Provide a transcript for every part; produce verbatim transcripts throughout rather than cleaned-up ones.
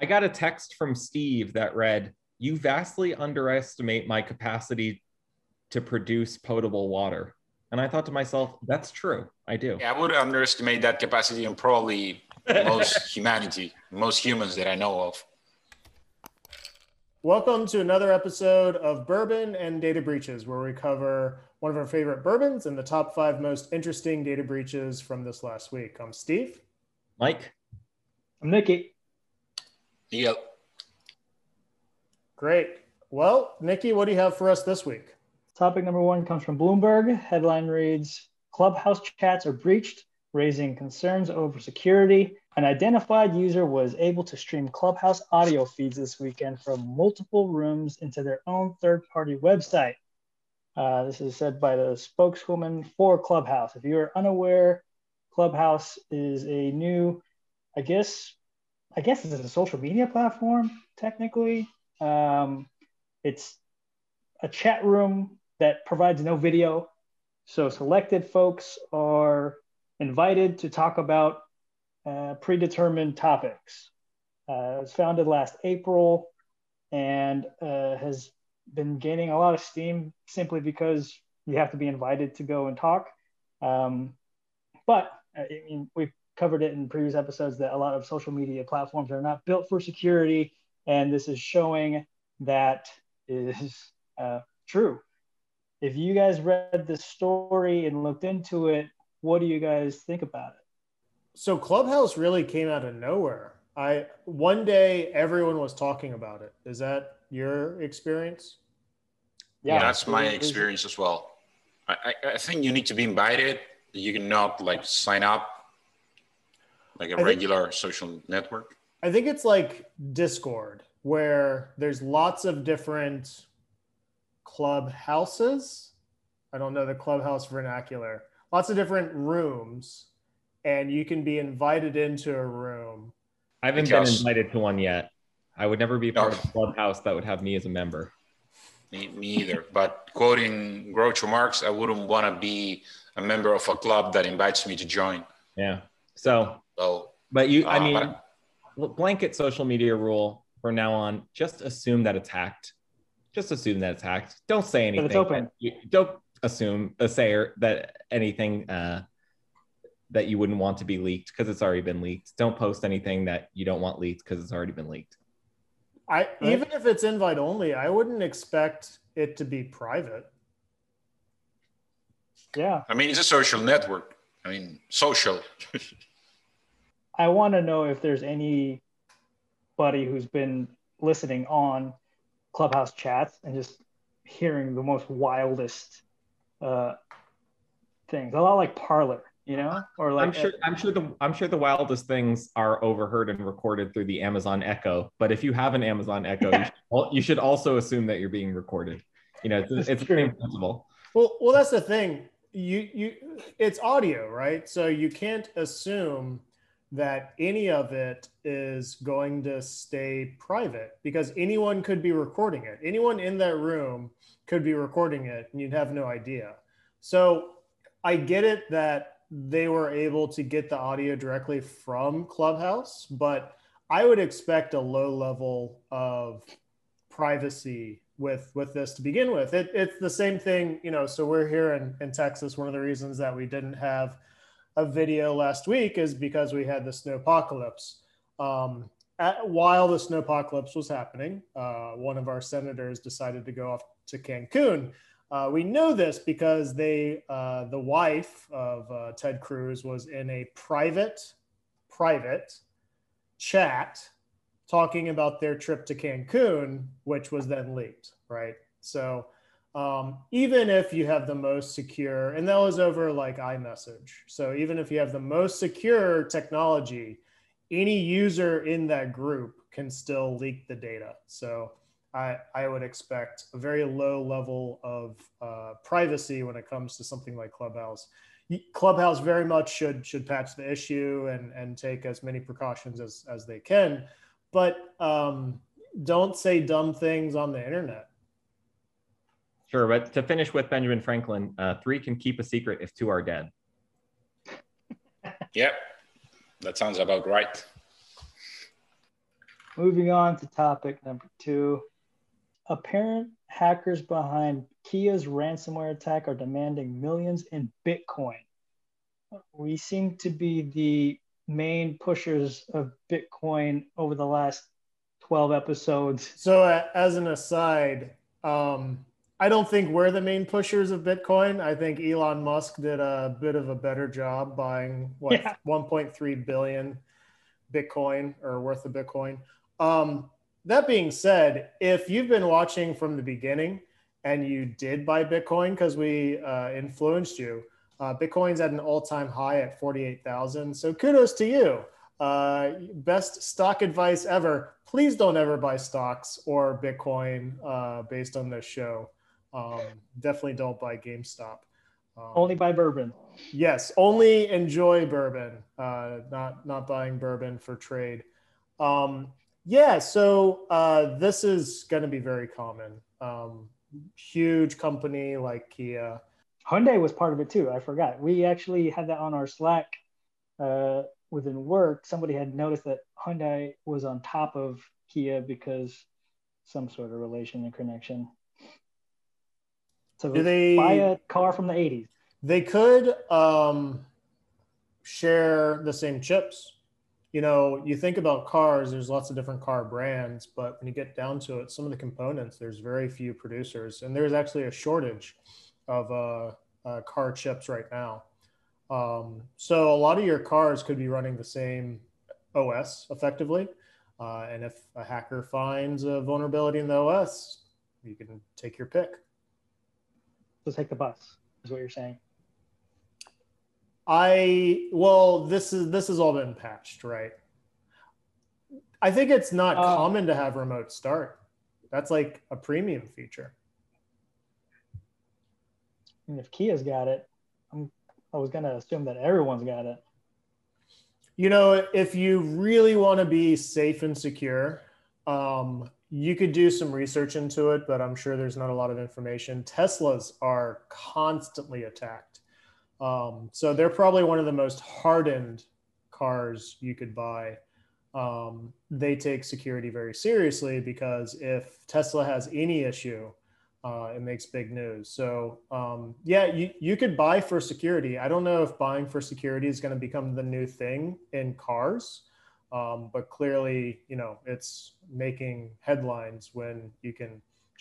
I got a text from Steve that read, "You vastly underestimate my capacity to produce potable water." And I thought to myself, that's true. I do. Yeah, I would underestimate that capacity in probably most humanity, most humans that I know of. Welcome to another episode of Bourbon and Data Breaches, where we cover one of our favorite bourbons and the top five most interesting data breaches from this last week. I'm Steve. Mike. I'm Nikki. Yep. Great. Well, Nikki, what do you have for us this week? Topic number one comes from Bloomberg. Headline reads, Clubhouse chats are breached, raising concerns over security. An identified user was able to stream Clubhouse audio feeds this weekend from multiple rooms into their own third-party website. Uh, this is said by the spokeswoman for Clubhouse. If you are unaware, Clubhouse is a new, I guess, I guess it's a social media platform, technically. Um, it's a chat room that provides no video. So selected folks are invited to talk about uh, predetermined topics. Uh, it was founded last April and uh, has been gaining a lot of steam simply because you have to be invited to go and talk. Um, but I mean, we've covered it in previous episodes that a lot of social media platforms are not built for security. And this is showing that is uh, true. If you guys read this story and looked into it, what do you guys think about it? So Clubhouse really came out of nowhere. I one day everyone was talking about it. Is that your experience? Yeah, yeah that's my experience as well. I, I think you need to be invited. You cannot like sign up like a I regular think, social network. I think it's like Discord, where there's lots of different clubhouses. I don't know the clubhouse vernacular. Lots of different rooms, and you can be invited into a room. I haven't because, been invited to one yet. I would never be part no. of a clubhouse that would have me as a member. Me, me either. But quoting Groucho Marx, I wouldn't want to be a member of a club that invites me to join. Yeah. So, so but you, uh, I mean, I, blanket social media rule from now on, just assume that it's hacked. Just assume that it's hacked. Don't say anything. But it's open. You, don't assume, uh, say that anything uh, that you wouldn't want to be leaked because it's already been leaked. Don't post anything that you don't want leaked because it's already been leaked. I right? Even if it's invite only, I wouldn't expect it to be private. Yeah. I mean, it's a social network. I mean, social. I want to know if there's anybody who's been listening on Clubhouse chats and just hearing the most wildest uh, things. A lot like Parler, you know, or like I'm sure I'm sure the I'm sure the wildest things are overheard and recorded through the Amazon Echo. But if you have an Amazon Echo, yeah. you, should, you should also assume that you're being recorded. You know, it's it's pretty impossible. Well, well, that's the thing. You you it's audio, right? So you can't assume that any of it is going to stay private because anyone could be recording it. Anyone in that room could be recording it and you'd have no idea. So I get it that they were able to get the audio directly from Clubhouse, but I would expect a low level of privacy with with this to begin with. It, it's the same thing, you know, so we're here in, in Texas. One of the reasons that we didn't have a video last week is because we had the snowpocalypse. Um, at, while the snowpocalypse was happening, uh, one of our senators decided to go off to Cancun. Uh, we know this because they, uh, the wife of uh, Ted Cruz was in a private, private chat talking about their trip to Cancun, which was then leaked, right? So um, even if you have the most secure, and that was over like iMessage. So even if you have the most secure technology, any user in that group can still leak the data. So I, I would expect a very low level of uh, privacy when it comes to something like Clubhouse. Clubhouse very much should should patch the issue and, and take as many precautions as, as they can. But um, don't say dumb things on the internet. Sure, but to finish with Benjamin Franklin, uh, three can keep a secret if two are dead. Yep, that sounds about right. Moving on to topic number two. Apparent hackers behind Kia's ransomware attack are demanding millions in Bitcoin. We seem to be the main pushers of Bitcoin over the last twelve episodes. So uh, as an aside, um, I don't think we're the main pushers of Bitcoin. I think Elon Musk did a bit of a better job buying what yeah. one point three billion Bitcoin or worth of Bitcoin. Um, that being said, if you've been watching from the beginning and you did buy Bitcoin because we uh, influenced you, Uh, Bitcoin's at an all-time high at forty-eight thousand. So kudos to you. Uh, best stock advice ever. Please don't ever buy stocks or Bitcoin uh, based on this show. Um, definitely don't buy GameStop. Um, only buy bourbon. Yes, only enjoy bourbon. Uh, not not buying bourbon for trade. Um, yeah, so uh, this is going to be very common. Um, huge company like Kia. Hyundai was part of it too. I forgot. We actually had that on our Slack uh, within work. Somebody had noticed that Hyundai was on top of Kia because some sort of relation and connection. So do they buy a car from the eighties? They could um, share the same chips. You know, you think about cars, there's lots of different car brands, but when you get down to it, some of the components, there's very few producers, and there's actually a shortage of uh, uh, car chips right now. Um, so a lot of your cars could be running the same O S effectively. Uh, and if a hacker finds a vulnerability in the O S, you can take your pick. So take the bus is what you're saying. I, well, this is, this has all been patched, right? I think it's not uh, common to have remote start. That's like a premium feature. And if Kia's got it, I'm, I was going to assume that everyone's got it. You know, if you really want to be safe and secure, um, you could do some research into it, but I'm sure there's not a lot of information. Teslas are constantly attacked. Um, so they're probably one of the most hardened cars you could buy. Um, they take security very seriously because if Tesla has any issue, Uh, it makes big news. So um, yeah, you, you could buy for security. I don't know if buying for security is going to become the new thing in cars, um, but clearly, you know, it's making headlines when you can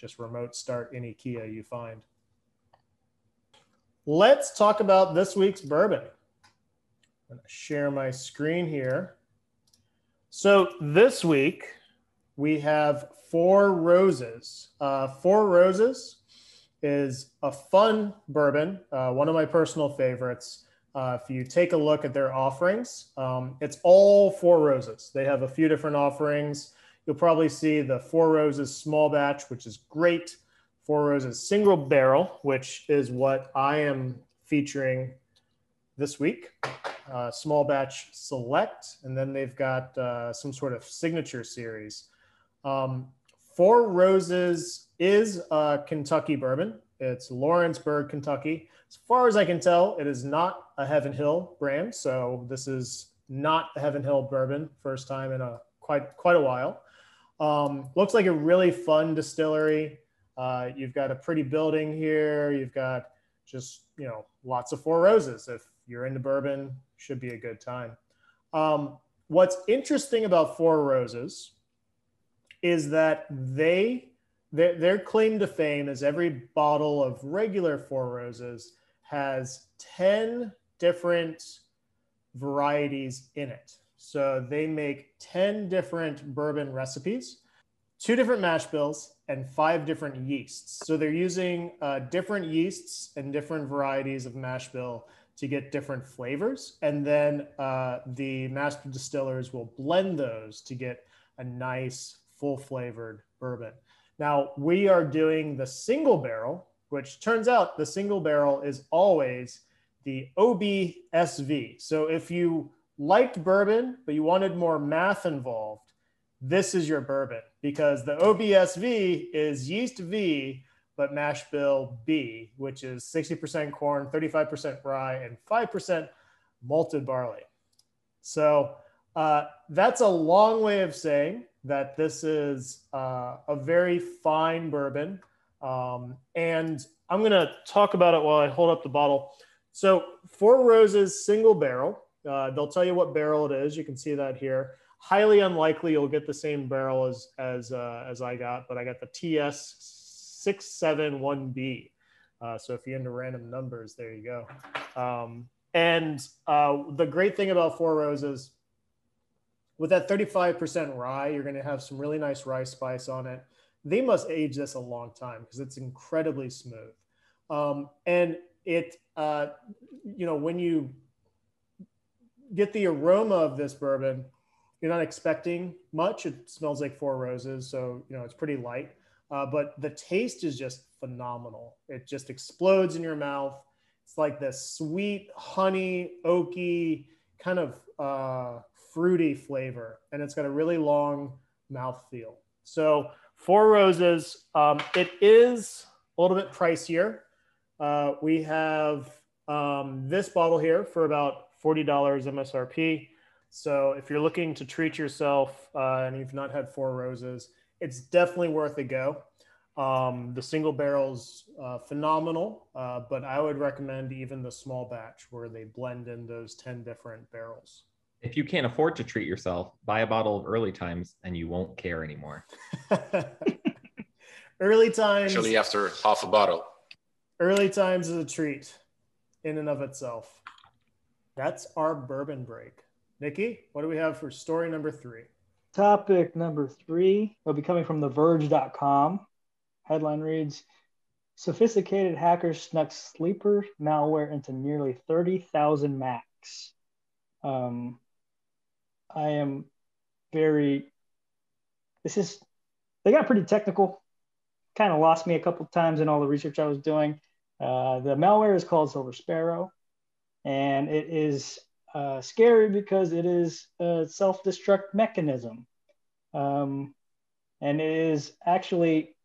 just remote start any Kia you find. Let's talk about this week's bourbon. I'm going to share my screen here. So this week we have Four Roses. Uh, Four Roses is a fun bourbon, uh, one of my personal favorites. Uh, if you take a look at their offerings, um, it's all Four Roses. They have a few different offerings. You'll probably see the Four Roses small batch, which is great. Four Roses single barrel, which is what I am featuring this week. Uh, small batch select, and then they've got uh, some sort of signature series. Um, Four Roses is a Kentucky bourbon. It's Lawrenceburg, Kentucky. As far as I can tell, it is not a Heaven Hill brand. So this is not a Heaven Hill bourbon. First time in a quite quite a while. Um, looks like a really fun distillery. Uh, you've got a pretty building here. You've got just, you know, lots of Four Roses. If you're into bourbon, should be a good time. Um, what's interesting about Four Roses is that they, their, their claim to fame is every bottle of regular Four Roses has ten different varieties in it. So they make ten different bourbon recipes, two different mash bills, and five different yeasts. So they're using uh, different yeasts and different varieties of mash bill to get different flavors. And then uh, the master distillers will blend those to get a nice full-flavored bourbon. Now, we are doing the single barrel, which turns out the single barrel is always the O B S V. So if you liked bourbon, but you wanted more math involved, this is your bourbon, because the O B S V is yeast V, but mash bill B, which is sixty percent corn, thirty-five percent rye, and five percent malted barley. So uh, that's a long way of saying that this is uh, a very fine bourbon. Um, and I'm going to talk about it while I hold up the bottle. So Four Roses single barrel. Uh, they'll tell you what barrel it is. You can see that here. Highly unlikely you'll get the same barrel as, as, uh, as I got, but I got the T S six seven one B. Uh, so if you're into random numbers, there you go. Um, and uh, the great thing about Four Roses, with that thirty-five percent rye, you're going to have some really nice rye spice on it. They must age this a long time because it's incredibly smooth. Um, and it, uh, you know, when you get the aroma of this bourbon, you're not expecting much. It smells like Four Roses, so, you know, it's pretty light. Uh, but the taste is just phenomenal. It just explodes in your mouth. It's like this sweet, honey, oaky, kind of uh, fruity flavor. And it's got a really long mouthfeel. So Four Roses, um, it is a little bit pricier. Uh, we have um, this bottle here for about forty dollars M S R P. So if you're looking to treat yourself uh, and you've not had Four Roses, it's definitely worth a go. Um, the single barrel's uh, phenomenal, uh, but I would recommend even the small batch where they blend in those ten different barrels. If you can't afford to treat yourself, buy a bottle of Early Times and you won't care anymore. Early Times. Surely after half a bottle. Early Times is a treat in and of itself. That's our bourbon break. Nikki, what do we have for story number three? Topic number three will be coming from the verge dot com. Headline reads, sophisticated hackers snuck sleeper malware into nearly thirty thousand Macs. Um, I am very, this is, they got pretty technical, kind of lost me a couple of times in all the research I was doing. Uh, the malware is called Silver Sparrow, and it is uh, scary because it is a self-destruct mechanism. Um, and it is actually,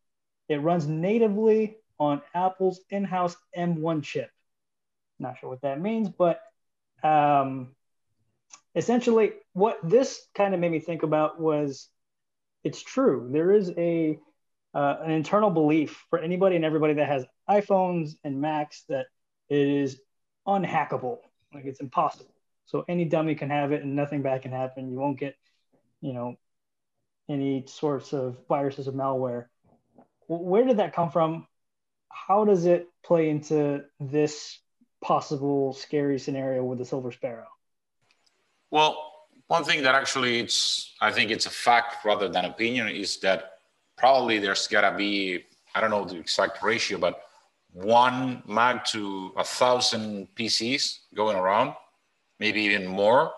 it runs natively on Apple's in-house M one chip. Not sure what that means, but um, essentially, what this kind of made me think about was, it's true. There is a uh, an internal belief for anybody and everybody that has iPhones and Macs that it is unhackable, like it's impossible. So any dummy can have it and nothing bad can happen. You won't get, you know, any sorts of viruses or malware. Where did that come from? How does it play into this possible scary scenario with the Silver Sparrow? Well, one thing that actually it's, I think it's a fact rather than opinion, is that probably there's gotta be, I don't know the exact ratio, but one Mac to a thousand P Cs going around, maybe even more.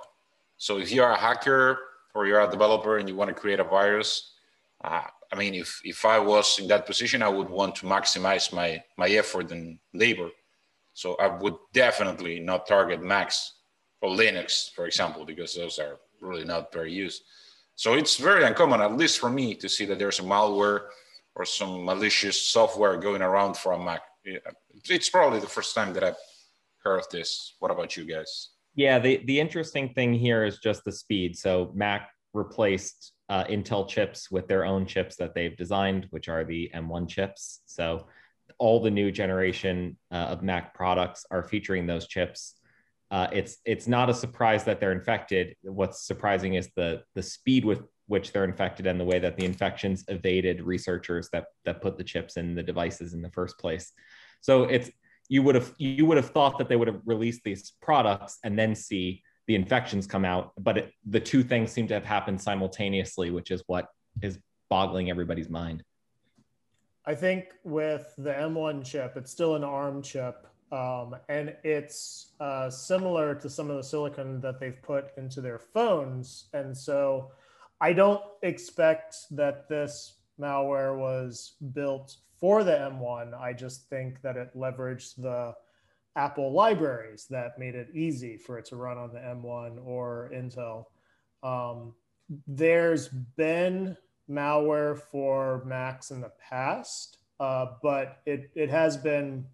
So if you're a hacker or you're a developer and you wanna create a virus, uh, I mean, if, if I was in that position, I would want to maximize my, my effort and labor. So I would definitely not target Macs. Or Linux, for example, because those are really not very used. So it's very uncommon, at least for me, to see that there's a malware or some malicious software going around for a Mac. It's probably the first time that I've heard of this. What about you guys? Yeah, the, the interesting thing here is just the speed. So Mac replaced uh, Intel chips with their own chips that they've designed, which are the M one chips. So all the new generation uh, of Mac products are featuring those chips. Uh, it's it's not a surprise that they're infected. What's surprising is the the speed with which they're infected and the way that the infections evaded researchers that that put the chips in the devices in the first place. So it's you would have you would have thought that they would have released these products and then see the infections come out, but it, the two things seem to have happened simultaneously, which is what is boggling everybody's mind. I think with the M one chip, it's still an ARM chip. Um, and it's uh, similar to some of the silicon that they've put into their phones. And so I don't expect that this malware was built for the M one. I just think that it leveraged the Apple libraries that made it easy for it to run on the M one or Intel. Um, there's been malware for Macs in the past, uh, but it, it has been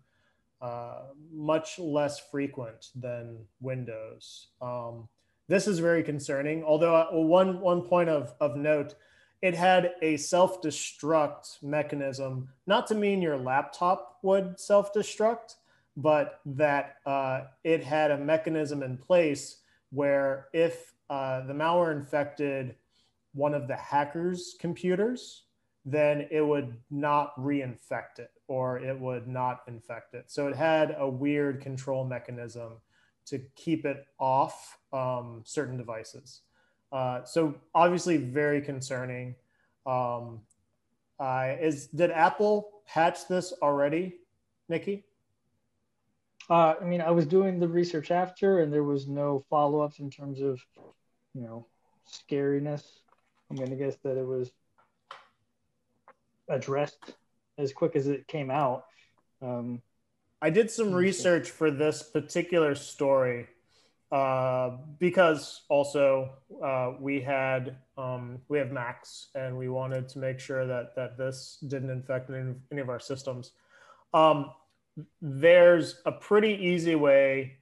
Uh, much less frequent than Windows. Um, this is very concerning. Although uh, one, one point of, of note it had a self-destruct mechanism, not to mean your laptop would self-destruct, but that uh, it had a mechanism in place where if uh, the malware infected one of the hackers' computers, then it would not reinfect it, or it would not infect it. So it had a weird control mechanism to keep it off um, certain devices. Uh, so obviously very concerning. Um, uh, is did Apple patch this already, Nikki? Uh, I mean, I was doing the research after, and there was no follow-ups in terms of, you know, scariness. I'm going to guess that it was addressed as quick as it came out. Um, I did some research for this particular story uh, because also uh, we had um, we have Macs, and we wanted to make sure that that this didn't infect any, any of our systems. Um, There's a pretty easy way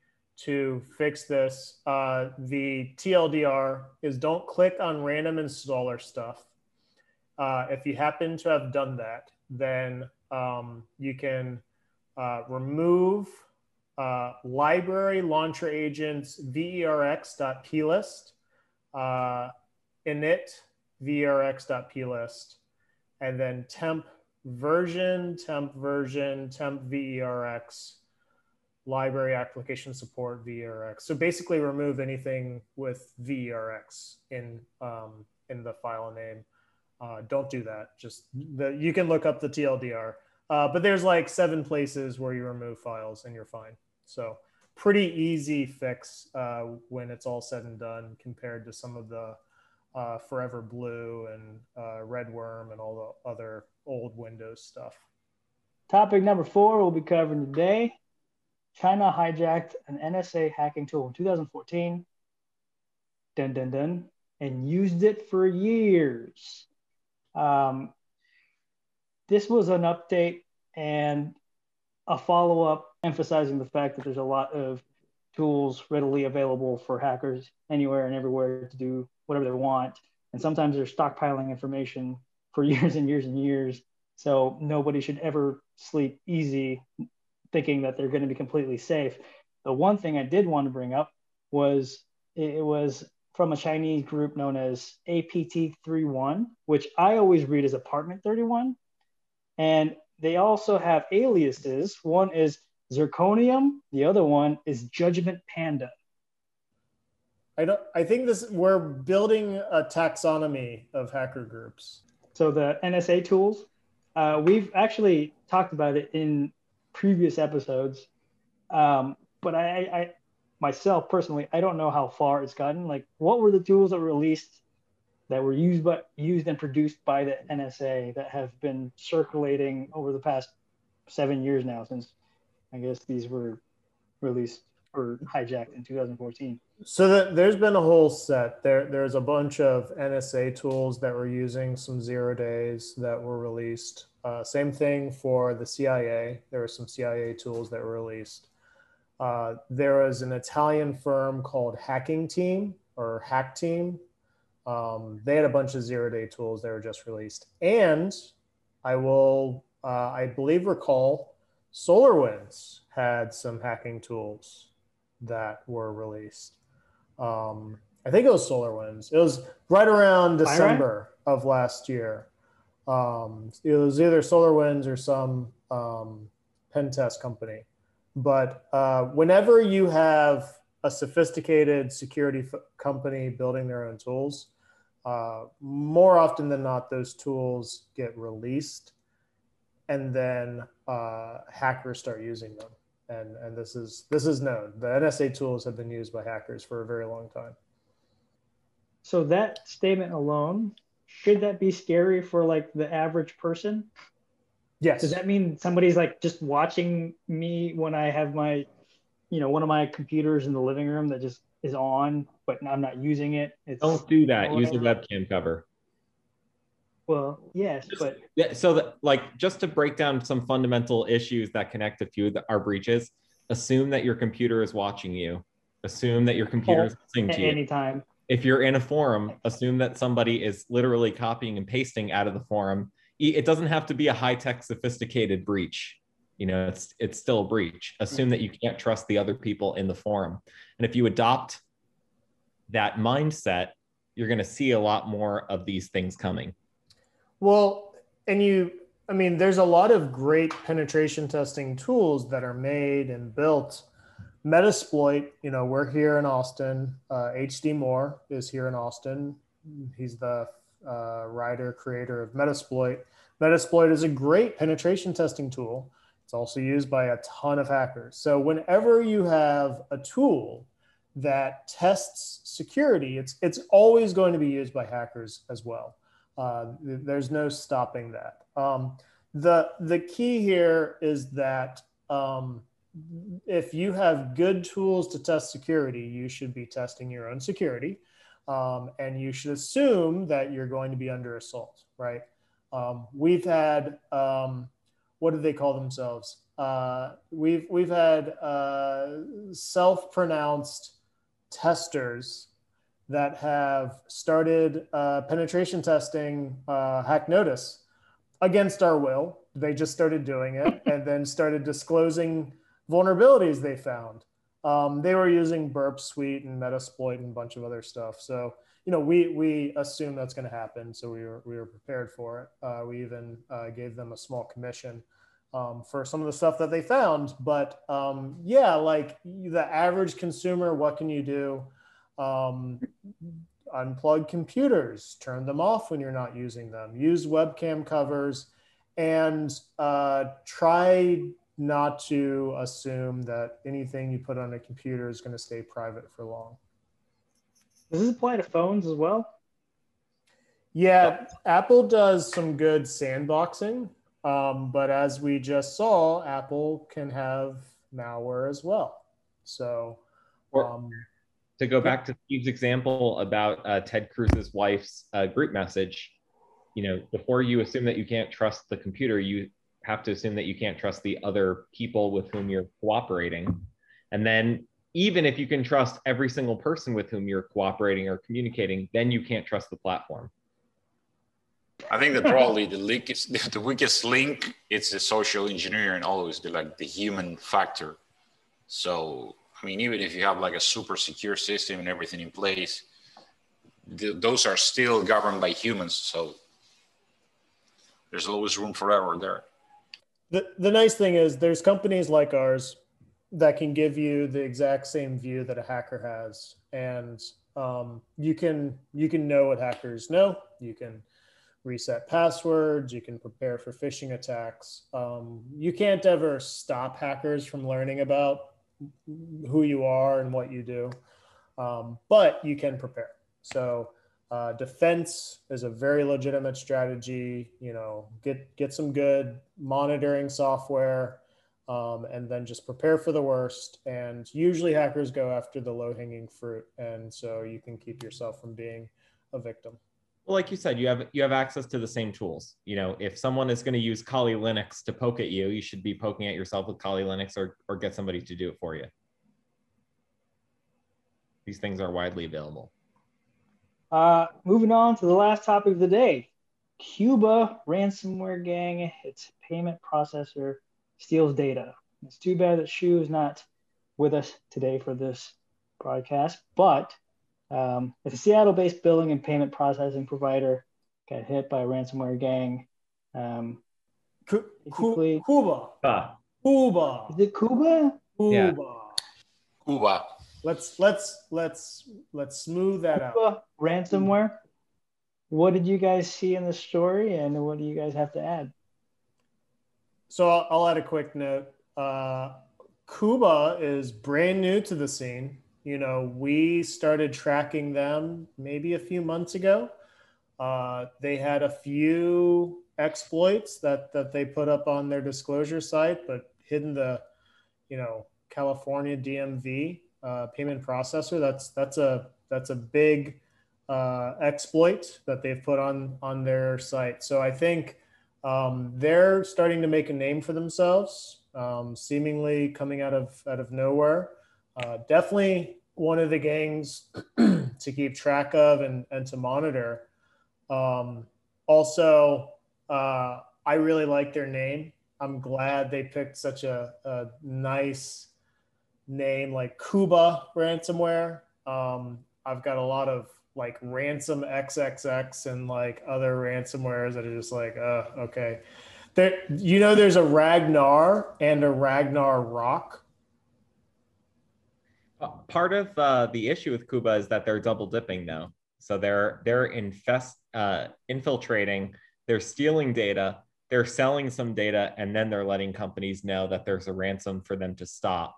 to fix this. Uh, the T L D R is don't click on random installer stuff. Uh, if you happen to have done that, then um, you can uh, remove uh, library launcher agents verx.plist, uh, init verx.plist, and then temp version, temp version, temp verx, library application support verx. So basically remove anything with verx in, um, in the file name. Uh, don't do that. Just the, you can look up the T L D R, uh, but there's like seven places where you remove files and you're fine. So pretty easy fix uh, when it's all said and done compared to some of the Uh, Forever Blue and uh, Red Worm and all the other old Windows stuff. Topic number four we'll be covering today. China hijacked an N S A hacking tool in two thousand fourteen. Dun, dun, dun. And used it for years. Um, this was an update and a follow-up emphasizing the fact that there's a lot of tools readily available for hackers anywhere and everywhere to do whatever they want. And sometimes they're stockpiling information for years and years and years. So nobody should ever sleep easy thinking that they're going to be completely safe. The one thing I did want to bring up was it was from a Chinese group known as A P T thirty-one, which I always read as Apartment thirty-one. And they also have aliases. One is Zirconium. The other one is Judgment Panda. I don't. I think this we're building a taxonomy of hacker groups. So the N S A tools, uh, we've actually talked about it in previous episodes, um, but I, I myself personally, I don't know how far it's gotten. Like, what were the tools that were released that were used by used and produced by the N S A that have been circulating over the past seven years now, since I guess these were released or hijacked in two thousand fourteen. So the, there's been a whole set. There, there's a bunch of N S A tools that were using some zero days that were released. Uh, same thing for the C I A. There were some C I A tools that were released. Uh, there was an Italian firm called Hacking Team or Hack Team. Um, they had a bunch of zero day tools that were just released. And I will, uh, I believe, recall SolarWinds had some hacking tools that were released. Um, I think it was SolarWinds. It was right around December of last year. Um, it was either SolarWinds or some um, pen test company. But uh, whenever you have a sophisticated security f company building their own tools, uh, more often than not, those tools get released and then uh, hackers start using them. And, and this is this is known. The N S A tools have been used by hackers for a very long time. So that statement alone, should that be scary for like the average person? Yes. Does that mean somebody's like just watching me when I have my, you know, one of my computers in the living room that just is on, but I'm not using it? It's Don't do that. Use the webcam cover. Well, yes, just, but so that, like, just to break down some fundamental issues that connect a few of the, our breaches. Assume that your computer is watching you. Assume that your computer is listening to you at any time. if you're in a forum, assume that somebody is literally copying and pasting out of the forum. It doesn't have to be a high-tech, sophisticated breach. You know, it's, it's still a breach. Assume that you can't trust the other people in the forum. And if you adopt that mindset, you're going to see a lot more of these things coming. Well, and you, I mean, there's a lot of great penetration testing tools that are made and built. Metasploit, you know, we're here in Austin. Uh, H D Moore is here in Austin. He's the uh, writer, creator of Metasploit. Metasploit is a great penetration testing tool. It's also used by a ton of hackers. So whenever you have a tool that tests security, it's, it's always going to be used by hackers as well. Uh, there's no stopping that. Um, the, the key here is that um, if you have good tools to test security, you should be testing your own security. Um, and you should assume that you're going to be under assault, right? Um, we've had... Um, what do they call themselves? Uh, we've, we've had uh, self-pronounced testers that have started uh, penetration testing uh, Hack Notice against our will. They just started doing it and then started disclosing vulnerabilities they found. Um, they were using Burp Suite and Metasploit and a bunch of other stuff. So, you know, we, we assume that's going to happen. So we were, we were prepared for it. Uh, we even uh, gave them a small commission um, for some of the stuff that they found. But um, yeah, like the average consumer, what can you do? Um, unplug computers, turn them off when you're not using them, use webcam covers, and uh, try not to assume that anything you put on a computer is going to stay private for long. Does this apply to phones as well? Yeah, yeah. Apple does some good sandboxing, um, but as we just saw, Apple can have malware as well. So um, to go back to Steve's example about uh, Ted Cruz's wife's uh, group message, you know, before you assume that you can't trust the computer, you have to assume that you can't trust the other people with whom you're cooperating. And then even if you can trust every single person with whom you're cooperating or communicating, then you can't trust the platform. I think that probably the, leak is, the weakest link is the social engineering, always the, like the human factor. So, I mean, even if you have like a super secure system and everything in place, th those are still governed by humans. So there's always room for error there. The, the nice thing is there's companies like ours that can give you the exact same view that a hacker has. And um, you can you can know what hackers know. You can reset passwords. You can prepare for phishing attacks. Um, you can't ever stop hackers from learning about who you are and what you do. Um, but you can prepare. So uh, defense is a very legitimate strategy. You know, get, get some good monitoring software. Um, and then just prepare for the worst. And usually hackers go after the low-hanging fruit. And so you can keep yourself from being a victim. Well, like you said, you have, you have access to the same tools. You know, if someone is going to use Kali Linux to poke at you, you should be poking at yourself with Kali Linux or, or get somebody to do it for you. These things are widely available. Uh, moving on to the last topic of the day. Cuba ransomware gang, its payment processor steals data. It's too bad that Shu is not with us today for this broadcast, but um, it's a Seattle-based billing and payment processing provider got hit by a ransomware gang. Um, Cu Cu Cuba. Uh. Cuba. Is it Cuba? Cuba. Yeah. Cuba. Let's let's let's let's smooth that out. Cuba ransomware. What did you guys see in the story, and what do you guys have to add? So I'll, I'll add a quick note. Uh, Cuba is brand new to the scene. You know, we started tracking them maybe a few months ago. Uh, they had a few exploits that, that they put up on their disclosure site, but hidden the, you know, California D M V uh, payment processor. That's, that's, a, that's a big uh, exploit that they've put on, on their site. So I think... Um, they're starting to make a name for themselves, um, seemingly coming out of, out of nowhere. Uh, definitely one of the gangs to keep track of and, and to monitor. Um, also, uh, I really like their name. I'm glad they picked such a, a nice name, like Cuba ransomware. Um, I've got a lot of like ransom triple X and like other ransomwares that are just like, uh, okay. There, you know, there's a Ragnar and a Ragnar Rock. Part of uh, the issue with Cuba is that they're double dipping now. So they're they're infest, uh, infiltrating, they're stealing data, they're selling some data, and then they're letting companies know that there's a ransom for them to stop,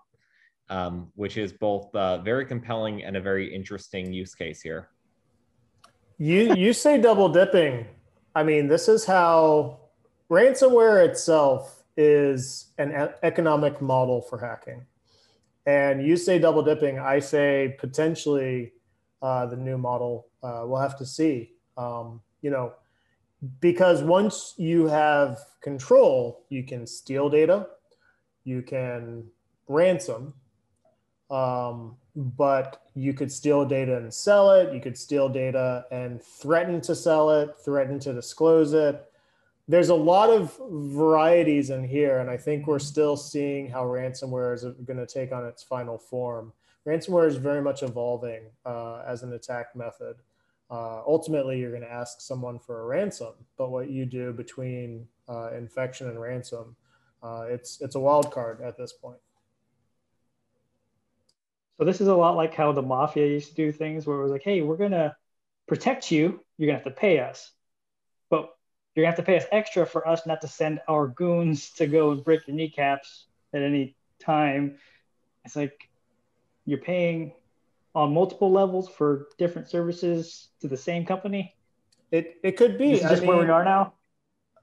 um, which is both uh, very compelling and a very interesting use case here. You, you say double dipping. I mean, this is how ransomware itself is an economic model for hacking. And you say double dipping, I say potentially uh, the new model, uh, we'll have to see, um, you know, because once you have control, you can steal data, you can ransom, um, but you could steal data and sell it, you could steal data and threaten to sell it, threaten to disclose it. There's a lot of varieties in here, and I think we're still seeing how ransomware is going to take on its final form. Ransomware is very much evolving uh, as an attack method. Uh, ultimately, you're going to ask someone for a ransom, but what you do between uh, infection and ransom, uh, it's, it's a wild card at this point. So this is a lot like how the mafia used to do things where it was like, hey, we're going to protect you, you're going to have to pay us. But you're gonna have to pay us extra for us not to send our goons to go and break your kneecaps at any time. It's like you're paying on multiple levels for different services to the same company. It it could be. This is just I mean, where we are now.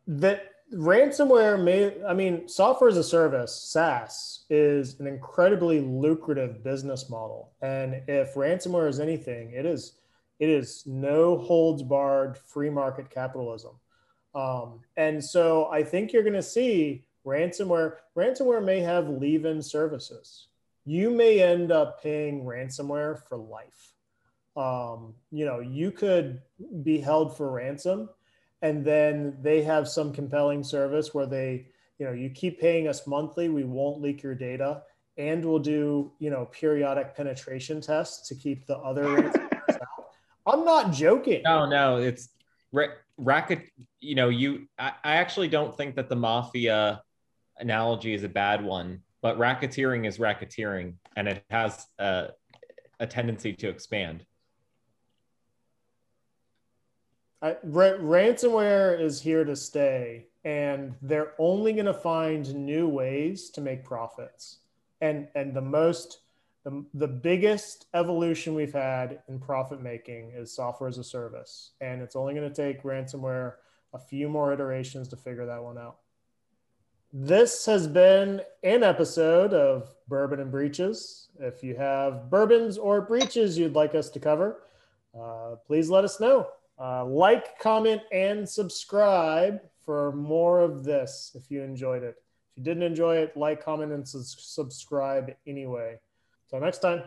That ransomware may. I mean, software as a service (SaaS) is an incredibly lucrative business model, and if ransomware is anything, it is it is no holds barred free market capitalism. Um, and so I think you're going to see ransomware. Ransomware may have leave-in services. You may end up paying ransomware for life. Um, you know, you could be held for ransom, and then they have some compelling service where they, you know, you keep paying us monthly, we won't leak your data, and we'll do, you know, periodic penetration tests to keep the other ransomwares out. I'm not joking. No, no, it's. Racket, you know, you, I, I actually don't think that the mafia analogy is a bad one, but racketeering is racketeering, and it has a, a tendency to expand. I, ra- ransomware is here to stay, and they're only going to find new ways to make profits. And and the most, the, the biggest evolution we've had in profit making is software as a service. And it's only going to take ransomware a few more iterations to figure that one out. This has been an episode of Bourbon and Breaches. If you have bourbons or breaches you'd like us to cover, uh, please let us know. Uh, like, comment, and subscribe for more of this if you enjoyed it. If you didn't enjoy it, like, comment, and su- subscribe anyway. Till next time.